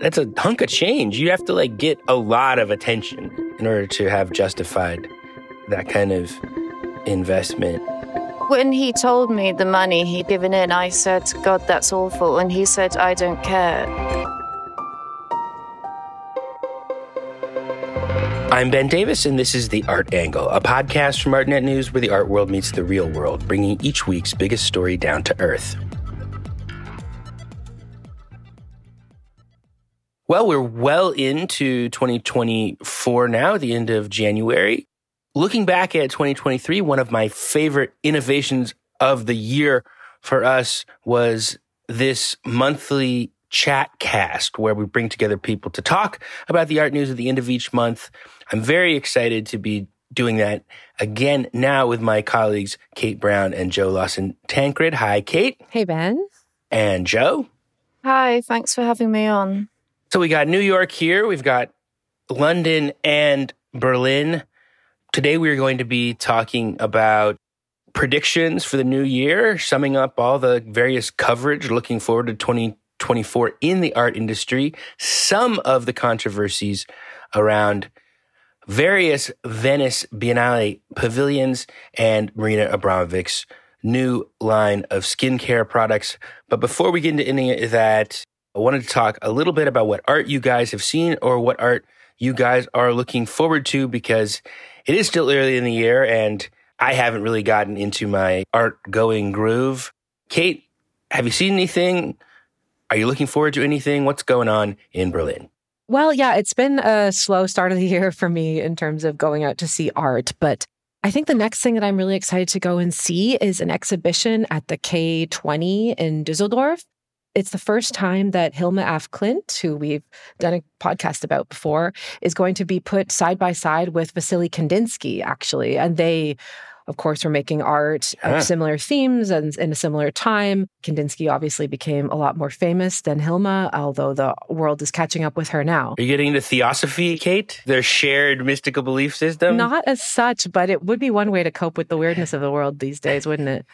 that's a hunk of change. You have to like get a lot of attention in order to have justified that kind of investment. When he told me the money he'd given in, I said, God, that's awful. And he said, I don't care. I'm Ben Davis, and this is The Art Angle, a podcast from Artnet News where the art world meets the real world, bringing each week's biggest story down to earth. Well, we're well into 2024 now, the end of January. Looking back at 2023, one of my favorite innovations of the year for us was this monthly chat cast where we bring together people to talk about the art news at the end of each month. I'm very excited to be doing that again now with my colleagues, Kate Brown and Jo Lawson-Tancred. Hi, Kate. Hey, Ben. And Jo. Hi, thanks for having me on. So we got New York here. We've got London and Berlin. Today, we're going to be talking about predictions for the new year, summing up all the various coverage, looking forward to 2024 in the art industry, some of the controversies around various Venice Biennale pavilions and Marina Abramović's new line of skincare products. But before we get into any of that, I wanted to talk a little bit about what art you guys have seen or what art you guys are looking forward to, because it is still early in the year, and I haven't really gotten into my art-going groove. Kate, have you seen anything? Are you looking forward to anything? What's going on in Berlin? Well, yeah, it's been a slow start of the year for me in terms of going out to see art, but I think the next thing that I'm really excited to go and see is an exhibition at the K20 in Düsseldorf. It's the first time that Hilma af Klint, who we've done a podcast about before, is going to be put side by side with Wassily Kandinsky, actually. And they, of course, were making art of similar themes and in a similar time. Kandinsky obviously became a lot more famous than Hilma, although the world is catching up with her now. Are you getting into theosophy, Kate? Their shared mystical belief system? Not as such, but it would be one way to cope with the weirdness of the world these days, wouldn't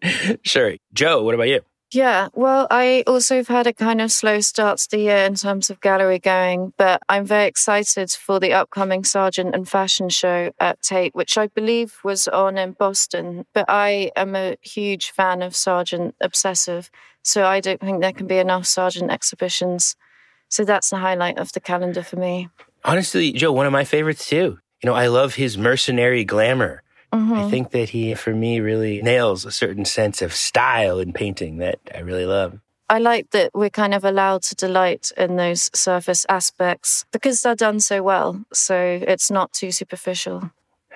it? Sure. Joe, what about you? Yeah, well, I also have had a kind of slow start to the year in terms of gallery going, but I'm very excited for the upcoming Sargent and fashion show at Tate, which I believe was on in Boston. But I am a huge fan of Sargent, obsessive, so I don't think there can be enough Sargent exhibitions. So that's the highlight of the calendar for me. Honestly, Joe, one of my favorites too. You know, I love his mercenary glamour. Mm-hmm. I think that he, for me, really nails a certain sense of style in painting that I really love. I like that we're kind of allowed to delight in those surface aspects because they're done so well, so it's not too superficial.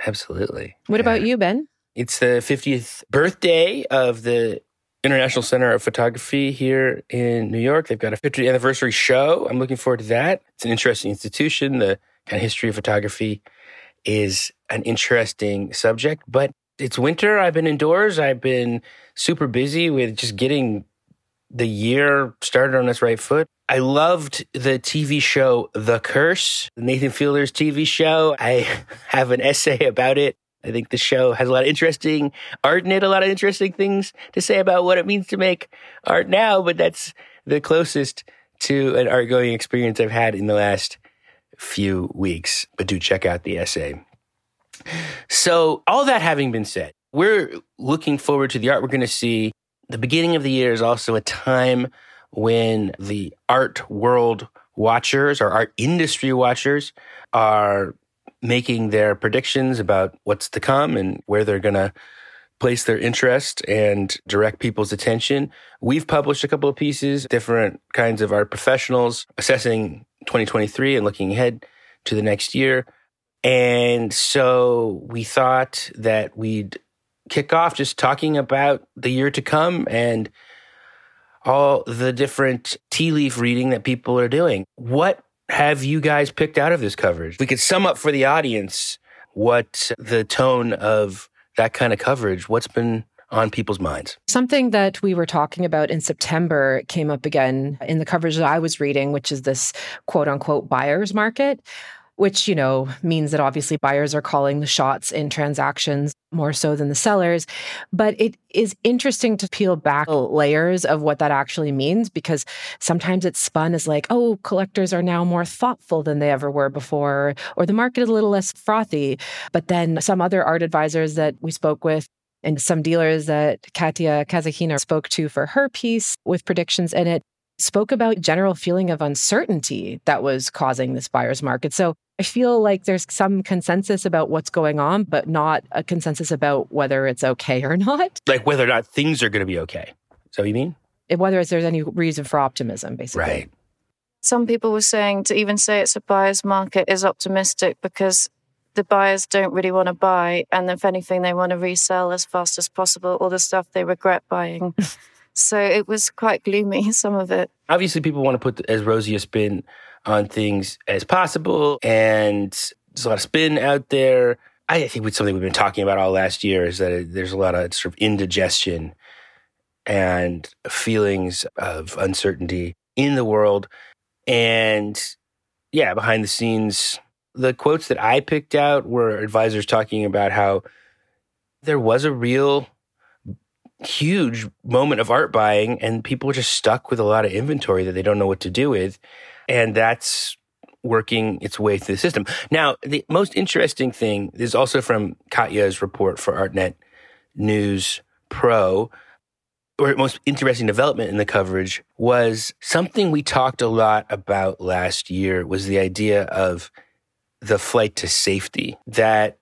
Absolutely. What about you, Ben? It's the 50th birthday of the International Center of Photography here in New York. They've got a 50th anniversary show. I'm looking forward to that. It's an interesting institution. The kind of history of photography is an interesting subject, but it's winter. I've been indoors. I've been super busy with just getting the year started on its right foot. I loved the TV show, The Curse, Nathan Fielder's TV show. I have an essay about it. I think the show has a lot of interesting art in it, a lot of interesting things to say about what it means to make art now, but that's the closest to an art-going experience I've had in the last few weeks, but do check out the essay. So all that having been said, we're looking forward to the art we're going to see. The beginning of the year is also a time when the art world watchers or art industry watchers are making their predictions about what's to come and where they're going to place their interest and direct people's attention. We've published a couple of pieces, different kinds of art professionals assessing 2023 and looking ahead to the next year. And so we thought that we'd kick off just talking about the year to come and all the different tea leaf reading that people are doing. What have you guys picked out of this coverage? We could sum up for the audience what the tone of that kind of coverage, what's been on people's minds? Something that we were talking about in September came up again in the coverage that I was reading, which is this quote-unquote buyer's market, which, you know, means that obviously buyers are calling the shots in transactions more so than the sellers. But it is interesting to peel back layers of what that actually means, because sometimes it's spun as like, oh, collectors are now more thoughtful than they ever were before, or the market is a little less frothy. But then some other art advisors that we spoke with and some dealers that Katya Kazakina spoke to for her piece with predictions in it spoke about general feeling of uncertainty that was causing this buyer's market. So I feel like there's some consensus about what's going on, but not a consensus about whether it's okay or not. Like whether or not things are going to be okay. Is that what you mean? Whether there's any reason for optimism, basically. Right. Some people were saying to even say it's a buyer's market is optimistic because the buyers don't really want to buy. And if anything, they want to resell as fast as possible all the stuff they regret buying. So it was quite gloomy, some of it. Obviously, people want to put as rosy a spin on things as possible. And there's a lot of spin out there. I think it's something we've been talking about all last year is that there's a lot of sort of indigestion and feelings of uncertainty in the world. And yeah, behind the scenes, the quotes that I picked out were advisors talking about how there was a real huge moment of art buying and people are just stuck with a lot of inventory that they don't know what to do with. And that's working its way through the system. Now, the most interesting thing is also from Katya's report for Artnet News Pro, where the most interesting development in the coverage was something we talked a lot about last year was the idea of the flight to safety, that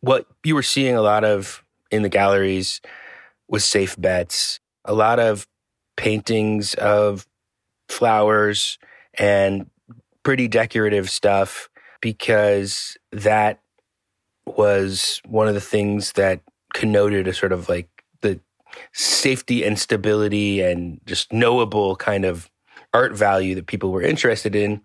what you were seeing a lot of in the galleries was safe bets, a lot of paintings of flowers and pretty decorative stuff, because that was one of the things that connoted a sort of like the safety and stability and just knowable kind of art value that people were interested in.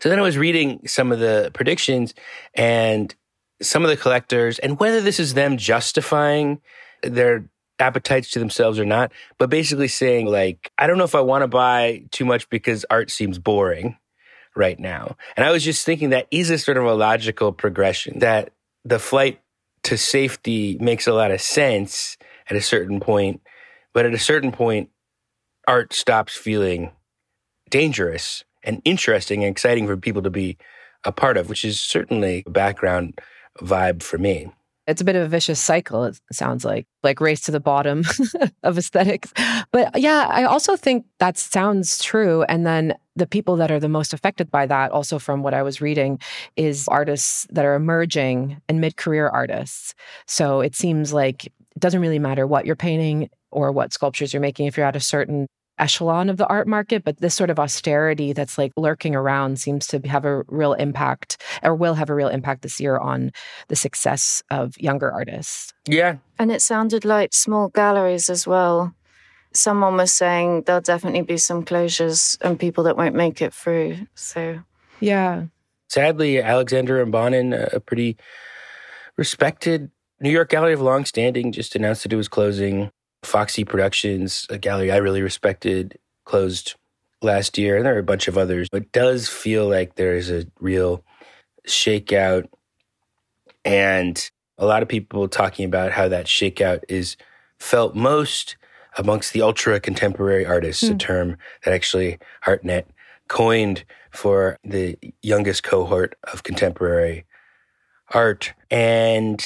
So then I was reading some of the predictions and some of the collectors, and whether this is them justifying their appetites to themselves or not, but basically saying like, I don't know if I want to buy too much because art seems boring right now. And I was just thinking that is a sort of a logical progression, that the flight to safety makes a lot of sense at a certain point, but at a certain point, art stops feeling dangerous and interesting and exciting for people to be a part of, which is certainly a background vibe for me. It's a bit of a vicious cycle, it sounds like race to the bottom of aesthetics. But yeah, I also think that sounds true. And then the people that are the most affected by that, also from what I was reading, is artists that are emerging and mid-career artists. So it seems like it doesn't really matter what you're painting or what sculptures you're making if you're at a certain echelon of the art market, but this sort of austerity that's like lurking around seems to have a real impact, or will have a real impact this year on the success of younger artists. Yeah. And it sounded like small galleries as well. Someone was saying there'll definitely be some closures and people that won't make it through. So, yeah. Sadly, Alexander and Bonin, a pretty respected New York gallery of long standing, just announced that it was closing. Foxy Productions, a gallery I really respected, closed last year, and there are a bunch of others. It does feel like there is a real shakeout, and a lot of people talking about how that shakeout is felt most amongst the ultra-contemporary artists, a term that actually Artnet coined for the youngest cohort of contemporary art. And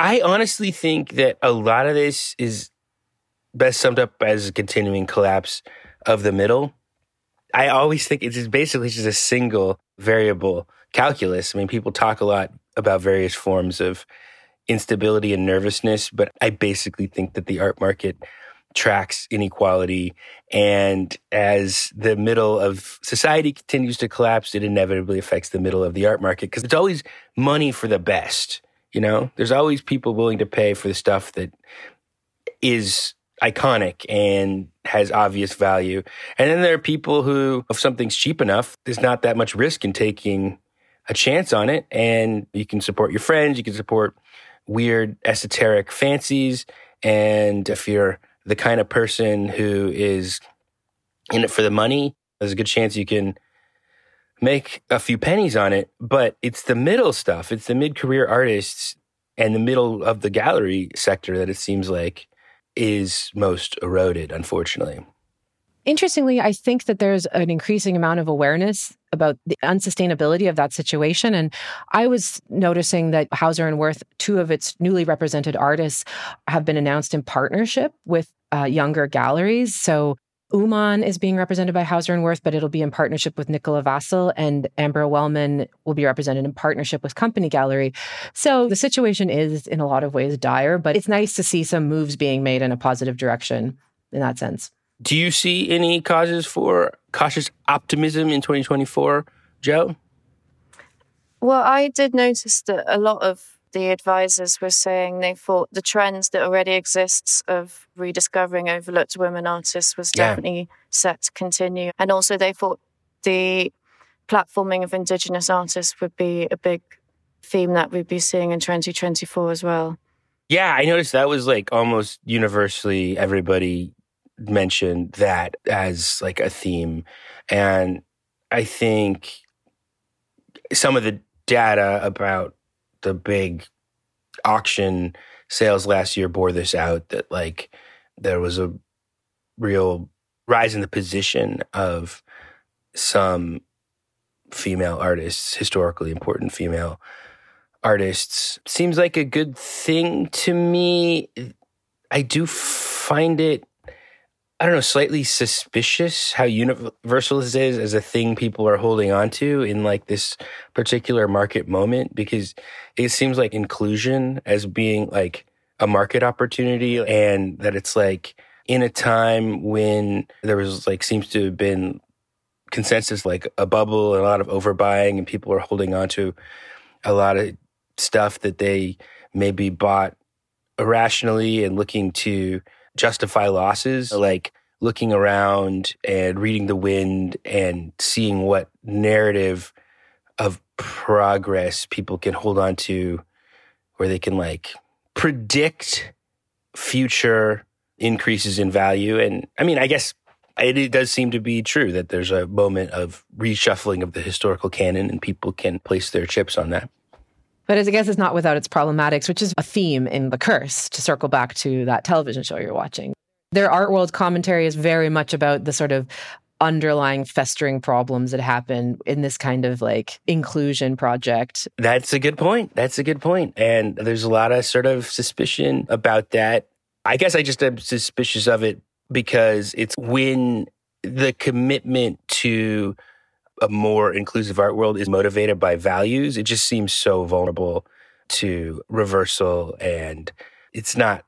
I honestly think that a lot of this is best summed up as a continuing collapse of the middle. I always think it's basically just a single variable calculus. I mean, people talk a lot about various forms of instability and nervousness, but I basically think that the art market tracks inequality. And as the middle of society continues to collapse, it inevitably affects the middle of the art market because it's always money for the best. You know, there's always people willing to pay for the stuff that is iconic and has obvious value. And then there are people who, if something's cheap enough, there's not that much risk in taking a chance on it. And you can support your friends, you can support weird esoteric fancies. And if you're the kind of person who is in it for the money, there's a good chance you can make a few pennies on it, but it's the middle stuff. It's the mid-career artists and the middle of the gallery sector that it seems like is most eroded, unfortunately. Interestingly, I think that there's an increasing amount of awareness about the unsustainability of that situation. And I was noticing that Hauser and Wirth, two of its newly represented artists, have been announced in partnership with younger galleries. So Uman is being represented by Hauser and Wirth, but it'll be in partnership with Nicola Vassell, and Amber Wellman will be represented in partnership with Company Gallery. So the situation is in a lot of ways dire, but it's nice to see some moves being made in a positive direction in that sense. Do you see any causes for cautious optimism in 2024, Jo? Well, I did notice that a lot of the advisors were saying they thought the trend that already exists of rediscovering overlooked women artists was definitely set to continue. And also they thought the platforming of Indigenous artists would be a big theme that we'd be seeing in 2024 as well. Yeah, I noticed that was like almost universally everybody mentioned that as like a theme. And I think some of the data about the big auction sales last year bore this out, that like there was a real rise in the position of some female artists, historically important female artists. Seems like a good thing to me. I do find it, I don't know, slightly suspicious how universal this is as a thing people are holding on to in like this particular market moment, because it seems like inclusion as being like a market opportunity, and that it's like in a time when there was like seems to have been consensus, like a bubble and a lot of overbuying, and people are holding on to a lot of stuff that they maybe bought irrationally and looking to justify losses, like looking around and reading the wind and seeing what narrative of progress people can hold on to, where they can like predict future increases in value. And I mean, I guess it does seem to be true that there's a moment of reshuffling of the historical canon and people can place their chips on that. But I guess it's not without its problematics, which is a theme in The Curse, to circle back to that television show you're watching. Their art world commentary is very much about the sort of underlying festering problems that happen in this kind of like inclusion project. That's a good point. That's a good point. And there's a lot of sort of suspicion about that. I guess I just am suspicious of it because it's when the commitment to a more inclusive art world is motivated by values, it just seems so vulnerable to reversal, and it's not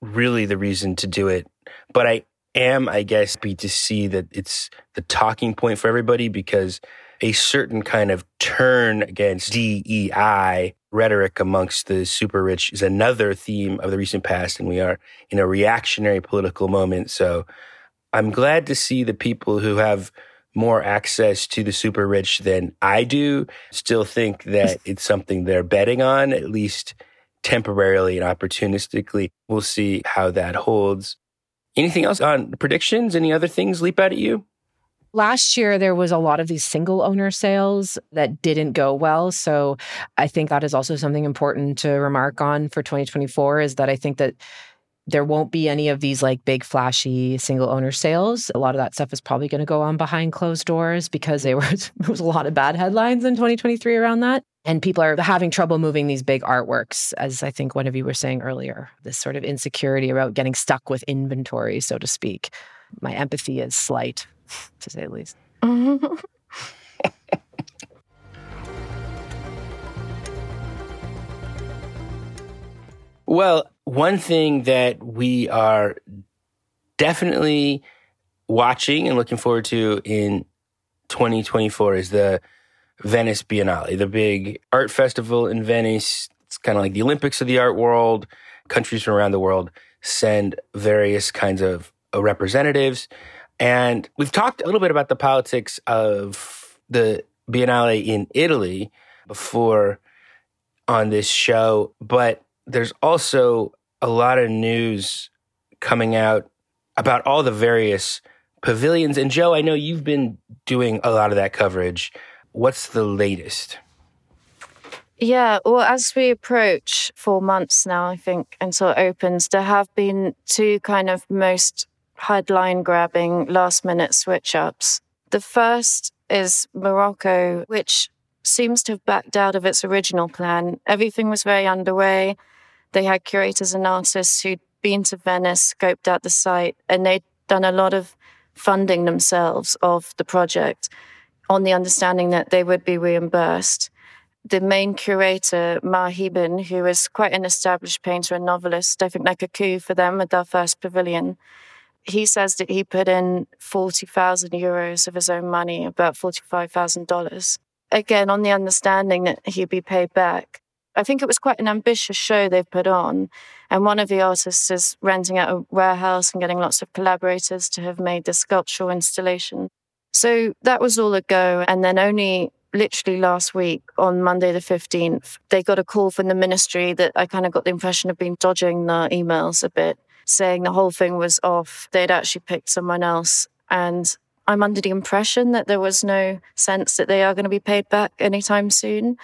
really the reason to do it. But I am, I guess, happy to see that it's the talking point for everybody, because a certain kind of turn against DEI rhetoric amongst the super rich is another theme of the recent past, and we are in a reactionary political moment. So I'm glad to see the people who have more access to the super rich than I do still think that it's something they're betting on, at least temporarily and opportunistically. We'll see how that holds. Anything else on predictions? Any other things leap out at you? Last year, there was a lot of these single owner sales that didn't go well. So I think that is also something important to remark on for 2024, is that I think that there won't be any of these like big flashy single owner sales. A lot of that stuff is probably going to go on behind closed doors, because there was a lot of bad headlines in 2023 around that. And people are having trouble moving these big artworks, as I think one of you were saying earlier, this sort of insecurity about getting stuck with inventory, so to speak. My empathy is slight, to say the least. Well, one thing that we are definitely watching and looking forward to in 2024 is the Venice Biennale, the big art festival in Venice. It's kind of like the Olympics of the art world. Countries from around the world send various kinds of representatives. And we've talked a little bit about the politics of the Biennale in Italy before on this show, but there's also a lot of news coming out about all the various pavilions. And Joe, I know you've been doing a lot of that coverage What's the latest? Yeah, well, as we approach 4 months now, I think, until it opens, there have been two kind of most headline-grabbing last-minute switch-ups. The first is Morocco, which seems to have backed out of its original plan. Everything was very underway. They had curators and artists who'd been to Venice, scoped out the site, and they'd done a lot of funding themselves of the project on the understanding that they would be reimbursed. The main curator, Maa, who is quite an established painter and novelist, I think like a coup for them with their first pavilion, he says that he put in 40,000 euros of his own money, about $45,000. Again, on the understanding that he'd be paid back. I think it was quite an ambitious show they've put on. And one of the artists is renting out a warehouse and getting lots of collaborators to have made the sculptural installation. So that was all a go. And then only literally last week, on Monday the 15th, they got a call from the ministry that I kind of got the impression of been dodging the emails a bit, saying the whole thing was off. They'd actually picked someone else. And I'm under the impression that there was no sense that they are going to be paid back anytime soon.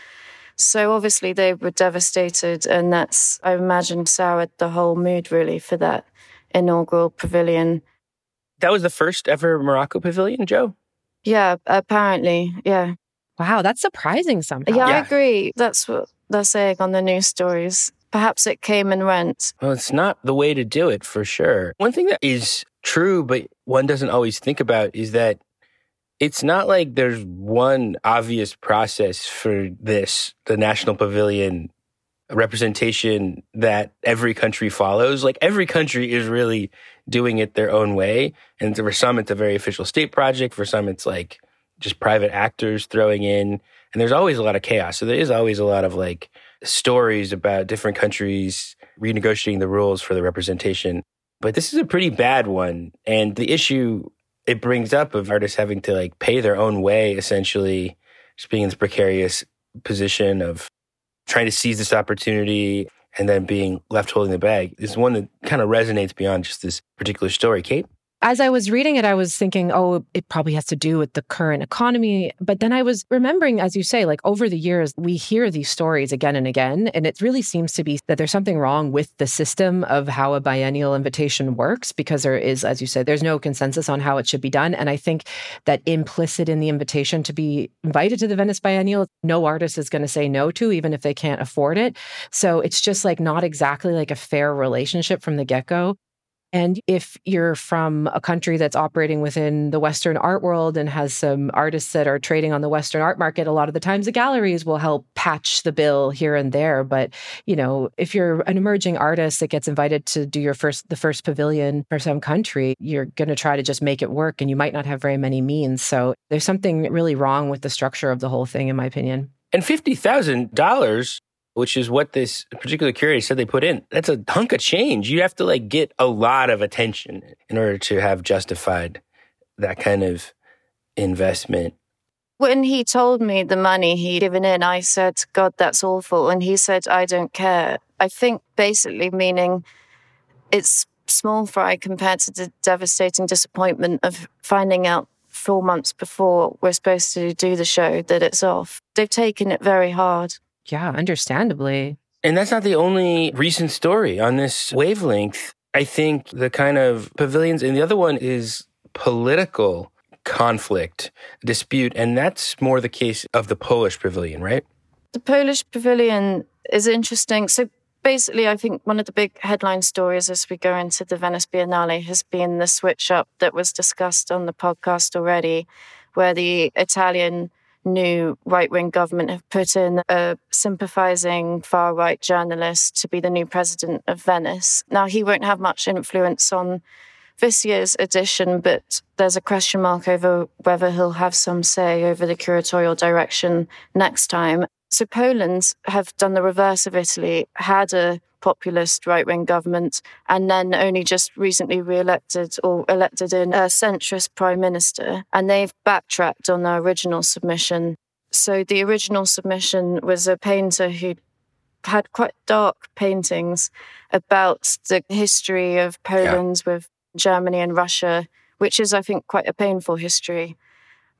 So obviously they were devastated, and that's, I imagine, soured the whole mood really for that inaugural pavilion. That was the first ever Morocco pavilion, Jo? Yeah, apparently, yeah. Wow, that's surprising somehow. Yeah, I agree. That's what they're saying on the news stories. Perhaps it came and went. Well, it's not the way to do it for sure. One thing that is true, but one doesn't always think about, is that it's not like there's one obvious process for this, the National Pavilion representation that every country follows. Like every country is really doing it their own way. And for some, it's a very official state project. For some, it's like just private actors throwing in. And there's always a lot of chaos. So there is always a lot of like stories about different countries renegotiating the rules for the representation. But this is a pretty bad one. And the issue it brings up of artists having to like pay their own way, essentially just being in this precarious position of trying to seize this opportunity and then being left holding the bag, is one that kind of resonates beyond just this particular story. Kate? As I was reading it, I was thinking, oh, it probably has to do with the current economy. But then I was remembering, as you say, like over the years, we hear these stories again and again. And it really seems to be that there's something wrong with the system of how a biennial invitation works, because there is, as you said, there's no consensus on how it should be done. And I think that implicit in the invitation to be invited to the Venice Biennial, no artist is going to say no to, even if they can't afford it. So it's just like not exactly like a fair relationship from the get-go. And if you're from a country that's operating within the Western art world and has some artists that are trading on the Western art market, a lot of the times the galleries will help patch the bill here and there. But, you know, if you're an emerging artist that gets invited to do the first pavilion for some country, you're going to try to just make it work, and you might not have very many means. So there's something really wrong with the structure of the whole thing, in my opinion. And $50,000... which is what this particular curator said they put in. That's a hunk of change. You have to like get a lot of attention in order to have justified that kind of investment. When he told me the money he'd given in, I said, God, that's awful. And he said, I don't care. I think basically meaning it's small fry compared to the devastating disappointment of finding out 4 months before we're supposed to do the show that it's off. They've taken it very hard. Yeah, understandably. And that's not the only recent story on this wavelength. I think the kind of pavilions, and the other one is political conflict, dispute, and that's more the case of the Polish pavilion, right? The Polish pavilion is interesting. So basically, I think one of the big headline stories as we go into the Venice Biennale has been the switch up that was discussed on the podcast already, where the Italian new right-wing government have put in a sympathizing far-right journalist to be the new president of Venice. Now, he won't have much influence on this year's edition, but there's a question mark over whether he'll have some say over the curatorial direction next time. So Poland have done the reverse of Italy, had a populist right-wing government, and then only just recently re-elected or elected in a centrist prime minister. And they've backtracked on their original submission. So the original submission was a painter who had quite dark paintings about the history of Poland with Germany and Russia, which is, I think, quite a painful history.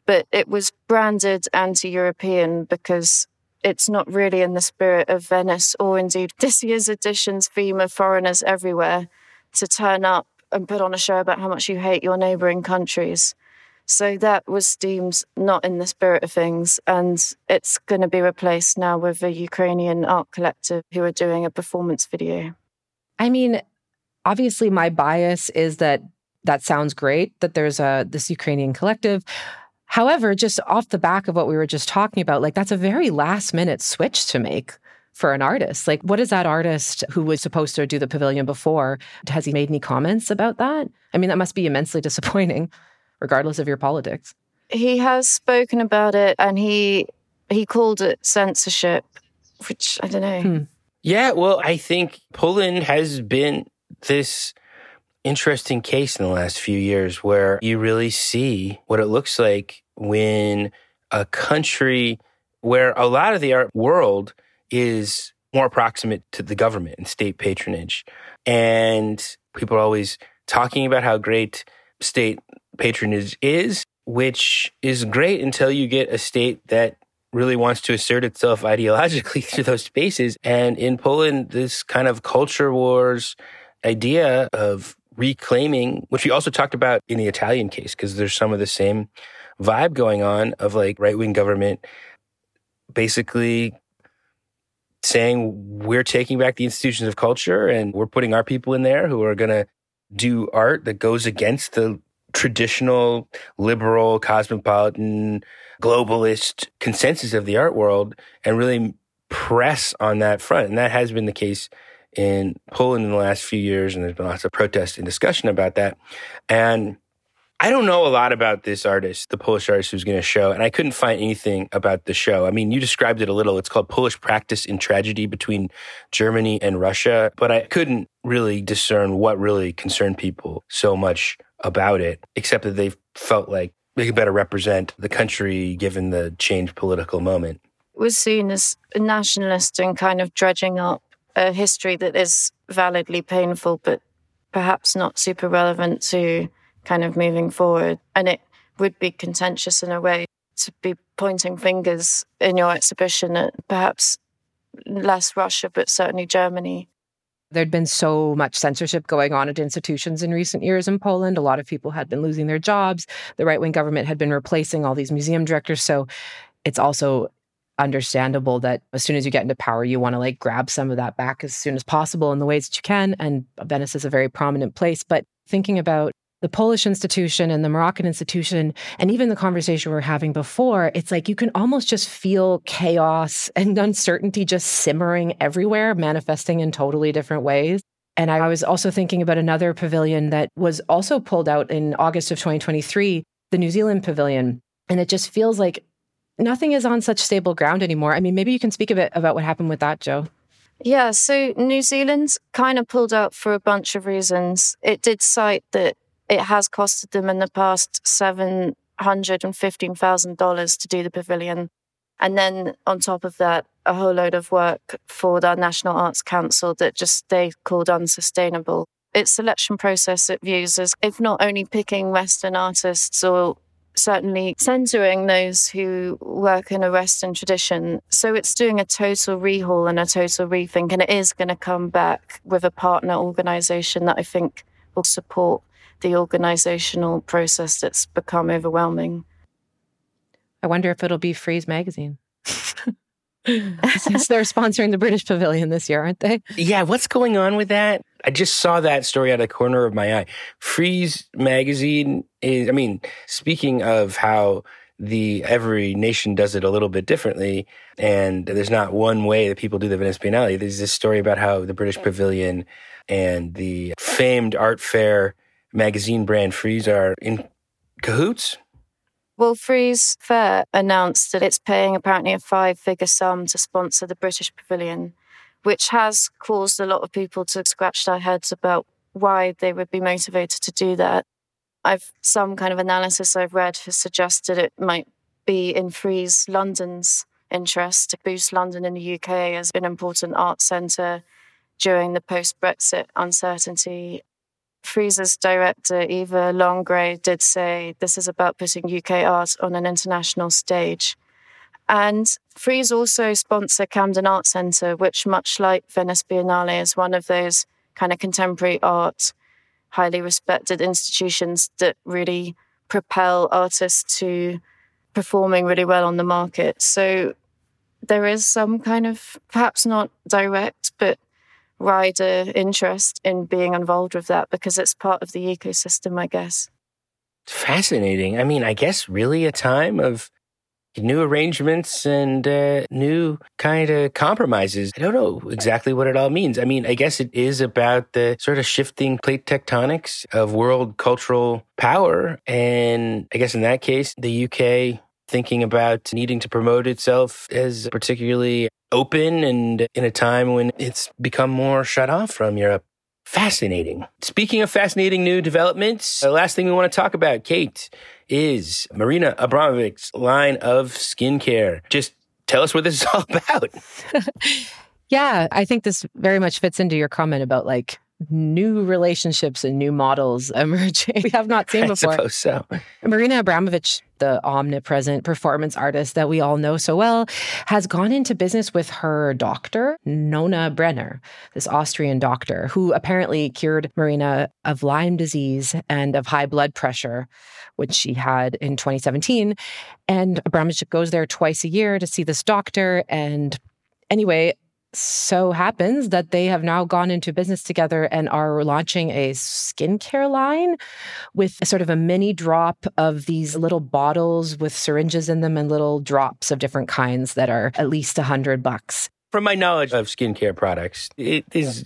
but it was branded anti-European because it's not really in the spirit of Venice or indeed this year's edition's theme of foreigners everywhere to turn up and put on a show about how much you hate your neighbouring countries. So that was deemed not in the spirit of things, and it's going to be replaced now with a Ukrainian art collective who are doing a performance video. I mean, obviously my bias is that sounds great, that there's this Ukrainian collective. However, just off the back of what we were just talking about, like that's a very last-minute switch to make for an artist. Like, what is that artist who was supposed to do the pavilion before? Has he made any comments about that? I mean, that must be immensely disappointing, regardless of your politics. He has spoken about it, and he called it censorship, which I don't know. Yeah, well, I think Poland has been this interesting case in the last few years where you really see what it looks like when a country where a lot of the art world is more approximate to the government and state patronage. And people are always talking about how great state patronage is, which is great until you get a state that really wants to assert itself ideologically through those spaces. And in Poland, this kind of culture wars idea of reclaiming, which we also talked about in the Italian case, because there's some of the same vibe going on of like right-wing government basically saying we're taking back the institutions of culture and we're putting our people in there who are going to do art that goes against the traditional liberal, cosmopolitan, globalist consensus of the art world and really press on that front. And that has been the case in Poland in the last few years, and there's been lots of protest and discussion about that. And I don't know a lot about this artist, the Polish artist who's going to show, and I couldn't find anything about the show. I mean, you described it a little. It's called Polish Practice in Tragedy Between Germany and Russia, but I couldn't really discern what really concerned people so much about it, except that they felt like they could better represent the country given the changed political moment. It was seen as a nationalist and kind of dredging up a history that is validly painful, but perhaps not super relevant to kind of moving forward. And it would be contentious in a way to be pointing fingers in your exhibition at perhaps less Russia, but certainly Germany. There'd been so much censorship going on at institutions in recent years in Poland. A lot of people had been losing their jobs. The right-wing government had been replacing all these museum directors. So it's also understandable that as soon as you get into power, you want to like grab some of that back as soon as possible in the ways that you can. And Venice is a very prominent place. But thinking about the Polish institution and the Moroccan institution, and even the conversation we were having before, it's like you can almost just feel chaos and uncertainty just simmering everywhere, manifesting in totally different ways. And I was also thinking about another pavilion that was also pulled out in August of 2023, the New Zealand pavilion. And it just feels like nothing is on such stable ground anymore. I mean, maybe you can speak a bit about what happened with that, Jo. Yeah, so New Zealand's kind of pulled out for a bunch of reasons. It did cite that it has costed them in the past $715,000 to do the pavilion. And then on top of that, a whole load of work for the National Arts Council that just they called unsustainable. Its selection process, it views as if not only picking Western artists or certainly censoring those who work in a Western tradition. So it's doing a total rehaul and a total rethink. And it is going to come back with a partner organisation that I think will support the organizational process that's become overwhelming. I wonder if it'll be Freeze Magazine. Since they're sponsoring the British Pavilion this year, aren't they? Yeah, what's going on with that? I just saw that story out of the corner of my eye. Freeze Magazine is, I mean, speaking of how every nation does it a little bit differently, and there's not one way that people do the Venice Biennale. There's this story about how the British Pavilion and the famed art fair magazine brand Frieze are in cahoots? Well, Frieze Fair announced that it's paying apparently a $5-figure sum to sponsor the British Pavilion, which has caused a lot of people to scratch their heads about why they would be motivated to do that. Some kind of analysis I've read has suggested it might be in Frieze London's interest to boost London in the UK as an important art centre during the post-Brexit uncertainty. Frieze's director, Eva Longoria, did say this is about putting UK art on an international stage. And Frieze also sponsor Camden Art Centre, which, much like Venice Biennale, is one of those kind of contemporary art, highly respected institutions that really propel artists to performing really well on the market. So there is some kind of, perhaps not direct, but wider interest in being involved with that because it's part of the ecosystem, I guess. Fascinating. I mean, I guess really a time of new arrangements and new kind of compromises. I don't know exactly what it all means. I mean, I guess it is about the sort of shifting plate tectonics of world cultural power. And I guess in that case, the UK thinking about needing to promote itself as particularly open and in a time when it's become more shut off from Europe. Fascinating. Speaking of fascinating new developments, the last thing we want to talk about, Kate, is Marina Abramović's line of skincare. Just tell us what this is all about. Yeah, I think this very much fits into your comment about like new relationships and new models emerging we have not seen before. I suppose so. Marina Abramović, the omnipresent performance artist that we all know so well, has gone into business with her doctor, Nona Brenner, this Austrian doctor who apparently cured Marina of Lyme disease and of high blood pressure, which she had in 2017. And Abramović goes there twice a year to see this doctor. And anyway, so happens that they have now gone into business together and are launching a skincare line with a sort of a mini drop of these little bottles with syringes in them and little drops of different kinds that are at least $100. From my knowledge of skincare products, it is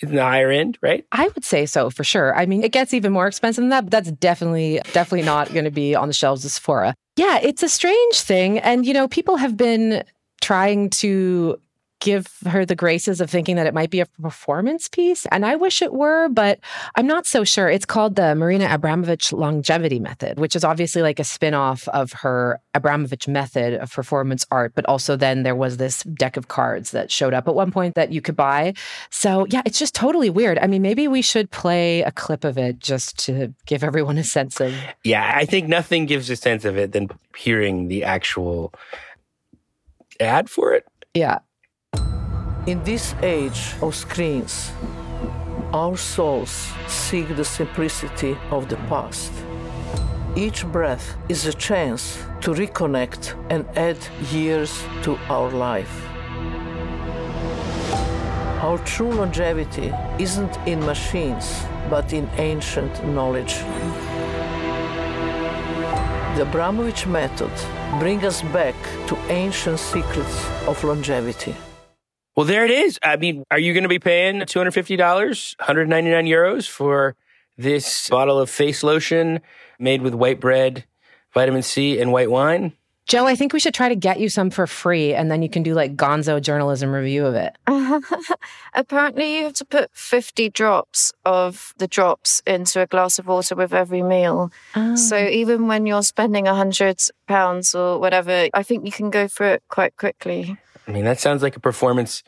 in the higher end, right? I would say so, for sure. I mean, it gets even more expensive than that, but that's definitely not going to be on the shelves of Sephora. Yeah, it's a strange thing. And, you know, people have been trying to give her the graces of thinking that it might be a performance piece. And I wish it were, but I'm not so sure. It's called the Marina Abramović Longevity Method, which is obviously like a spin-off of her Abramović method of performance art. But also then there was this deck of cards that showed up at one point that you could buy. So yeah, it's just totally weird. I mean, maybe we should play a clip of it just to give everyone a sense of... Yeah, I think nothing gives a sense of it than hearing the actual ad for it. Yeah. In this age of screens, our souls seek the simplicity of the past. Each breath is a chance to reconnect and add years to our life. Our true longevity isn't in machines, but in ancient knowledge. The Abramović Method brings us back to ancient secrets of longevity. Well, there it is. I mean, are you going to be paying $250, €199 for this bottle of face lotion made with white bread, vitamin C, and white wine? Joe, I think we should try to get you some for free, and then you can do like gonzo journalism review of it. Apparently, you have to put 50 drops of the drops into a glass of water with every meal. Oh. So even when you're spending £100 or whatever, I think you can go through it quite quickly. I mean, that sounds like a performance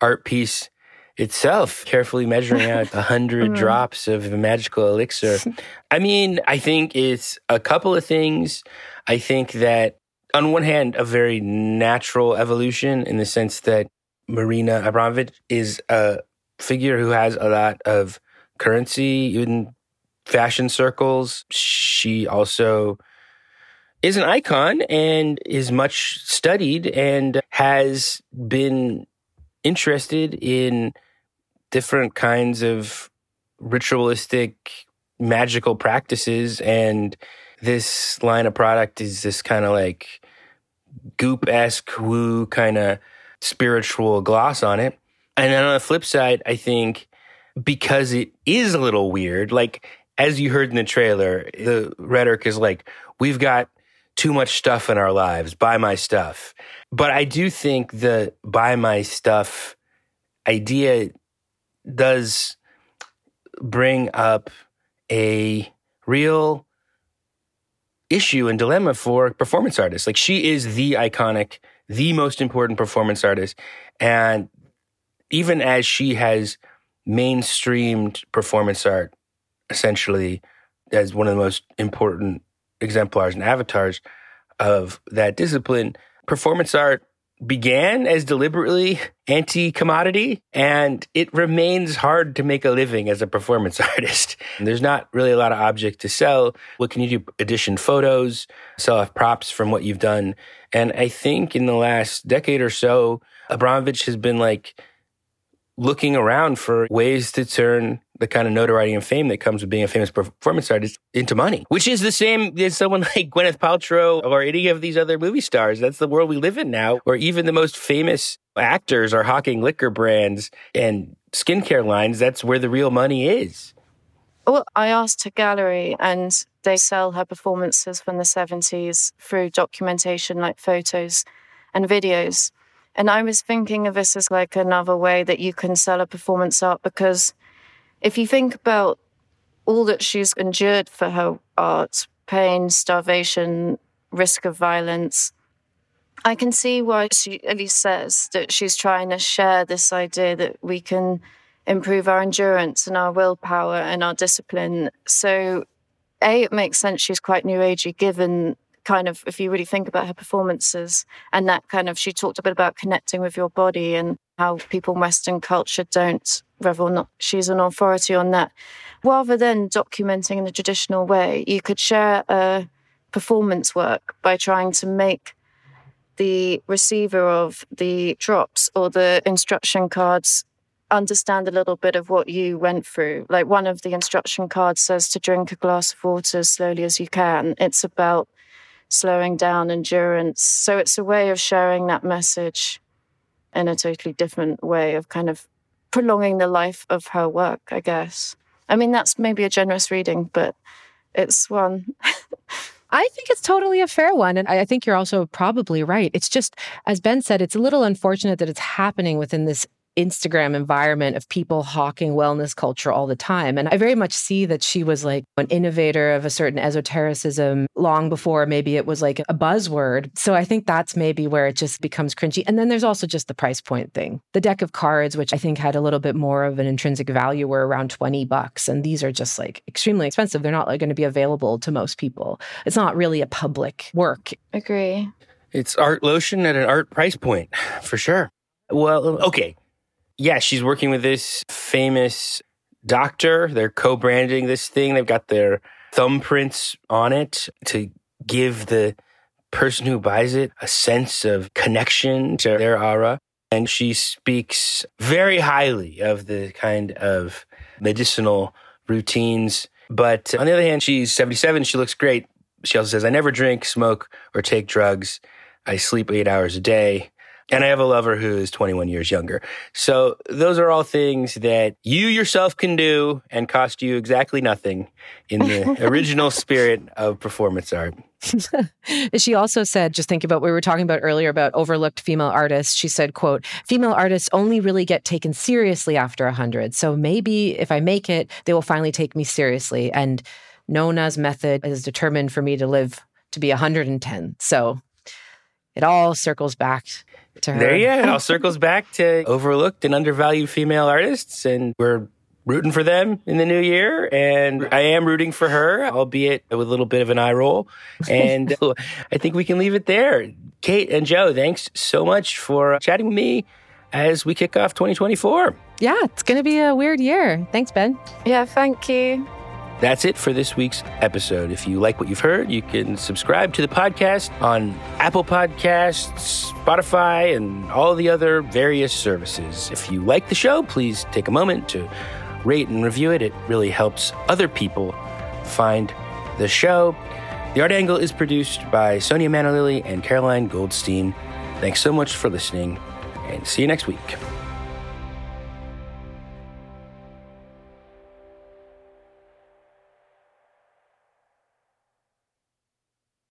art piece itself, carefully measuring out 100 drops of the magical elixir. I mean, I think it's a couple of things. I think that, on one hand, a very natural evolution in the sense that Marina Abramović is a figure who has a lot of currency in fashion circles. She also is an icon and is much studied and has been interested in different kinds of ritualistic, magical practices. And this line of product is this kind of like goop-esque, woo kind of spiritual gloss on it. And then on the flip side, I think because it is a little weird, like as you heard in the trailer, the rhetoric is like, we've got too much stuff in our lives, buy my stuff. But I do think the buy my stuff idea does bring up a real issue and dilemma for performance artists. Like, she is the iconic, the most important performance artist. And even as she has mainstreamed performance art essentially as one of the most important exemplars and avatars of that discipline. Performance art began as deliberately anti-commodity, and it remains hard to make a living as a performance artist. And there's not really a lot of object to sell. What can you do? Edition photos, sell off props from what you've done. And I think in the last decade or so, Abramović has been like looking around for ways to turn the kind of notoriety and fame that comes with being a famous performance artist into money, which is the same as someone like Gwyneth Paltrow or any of these other movie stars. That's the world we live in now, where even the most famous actors are hawking liquor brands and skincare lines. That's where the real money is. Well, I asked her gallery, and they sell her performances from the 70s through documentation like photos and videos. And I was thinking of this as like another way that you can sell a performance art, because if you think about all that she's endured for her art, pain, starvation, risk of violence, I can see why she at least says that she's trying to share this idea that we can improve our endurance and our willpower and our discipline. So, A, it makes sense she's quite new agey, given kind of, if you really think about her performances and that kind of, she talked a bit about connecting with your body and how people in Western culture don't revel. Not she's an authority on that. Rather than documenting in the traditional way, you could share a performance work by trying to make the receiver of the drops or the instruction cards understand a little bit of what you went through. Like one of the instruction cards says to drink a glass of water as slowly as you can. It's about slowing down, endurance. So it's a way of sharing that message in a totally different way of kind of prolonging the life of her work, I guess. I mean, that's maybe a generous reading, but it's one. I think it's totally a fair one. And I think you're also probably right. It's just, as Ben said, it's a little unfortunate that it's happening within this Instagram environment of people hawking wellness culture all the time. And I very much see that she was like an innovator of a certain esotericism long before maybe it was like a buzzword. So I think that's maybe where it just becomes cringy. And then there's also just the price point thing. The deck of cards, which I think had a little bit more of an intrinsic value, were around $20. And these are just like extremely expensive. They're not like going to be available to most people. It's not really a public work. Agree. It's art lotion at an art price point, for sure. Well, okay. Yeah, she's working with this famous doctor. They're co-branding this thing. They've got their thumbprints on it to give the person who buys it a sense of connection to their aura. And she speaks very highly of the kind of medicinal routines. But on the other hand, she's 77. She looks great. She also says, I never drink, smoke, or take drugs. I sleep 8 hours a day. And I have a lover who is 21 years younger. So those are all things that you yourself can do and cost you exactly nothing in the original spirit of performance art. She also said, just think about what we were talking about earlier about overlooked female artists. She said, quote, female artists only really get taken seriously after 100. So maybe if I make it, they will finally take me seriously. And Nona's method is determined for me to live to be 110. So it all circles back. There, yeah, it all circles back to overlooked and undervalued female artists, and we're rooting for them in the new year, and I am rooting for her, albeit with a little bit of an eye roll, and I think we can leave it there. Kate and Jo, thanks so much for chatting with me as we kick off 2024. Yeah, it's going to be a weird year. Thanks, Ben. Yeah, thank you. That's it for this week's episode. If you like what you've heard, you can subscribe to the podcast on Apple Podcasts, Spotify, and all the other various services. If you like the show, please take a moment to rate and review it. It really helps other people find the show. The Art Angle is produced by Sonia Manalili and Caroline Goldstein. Thanks so much for listening, and see you next week.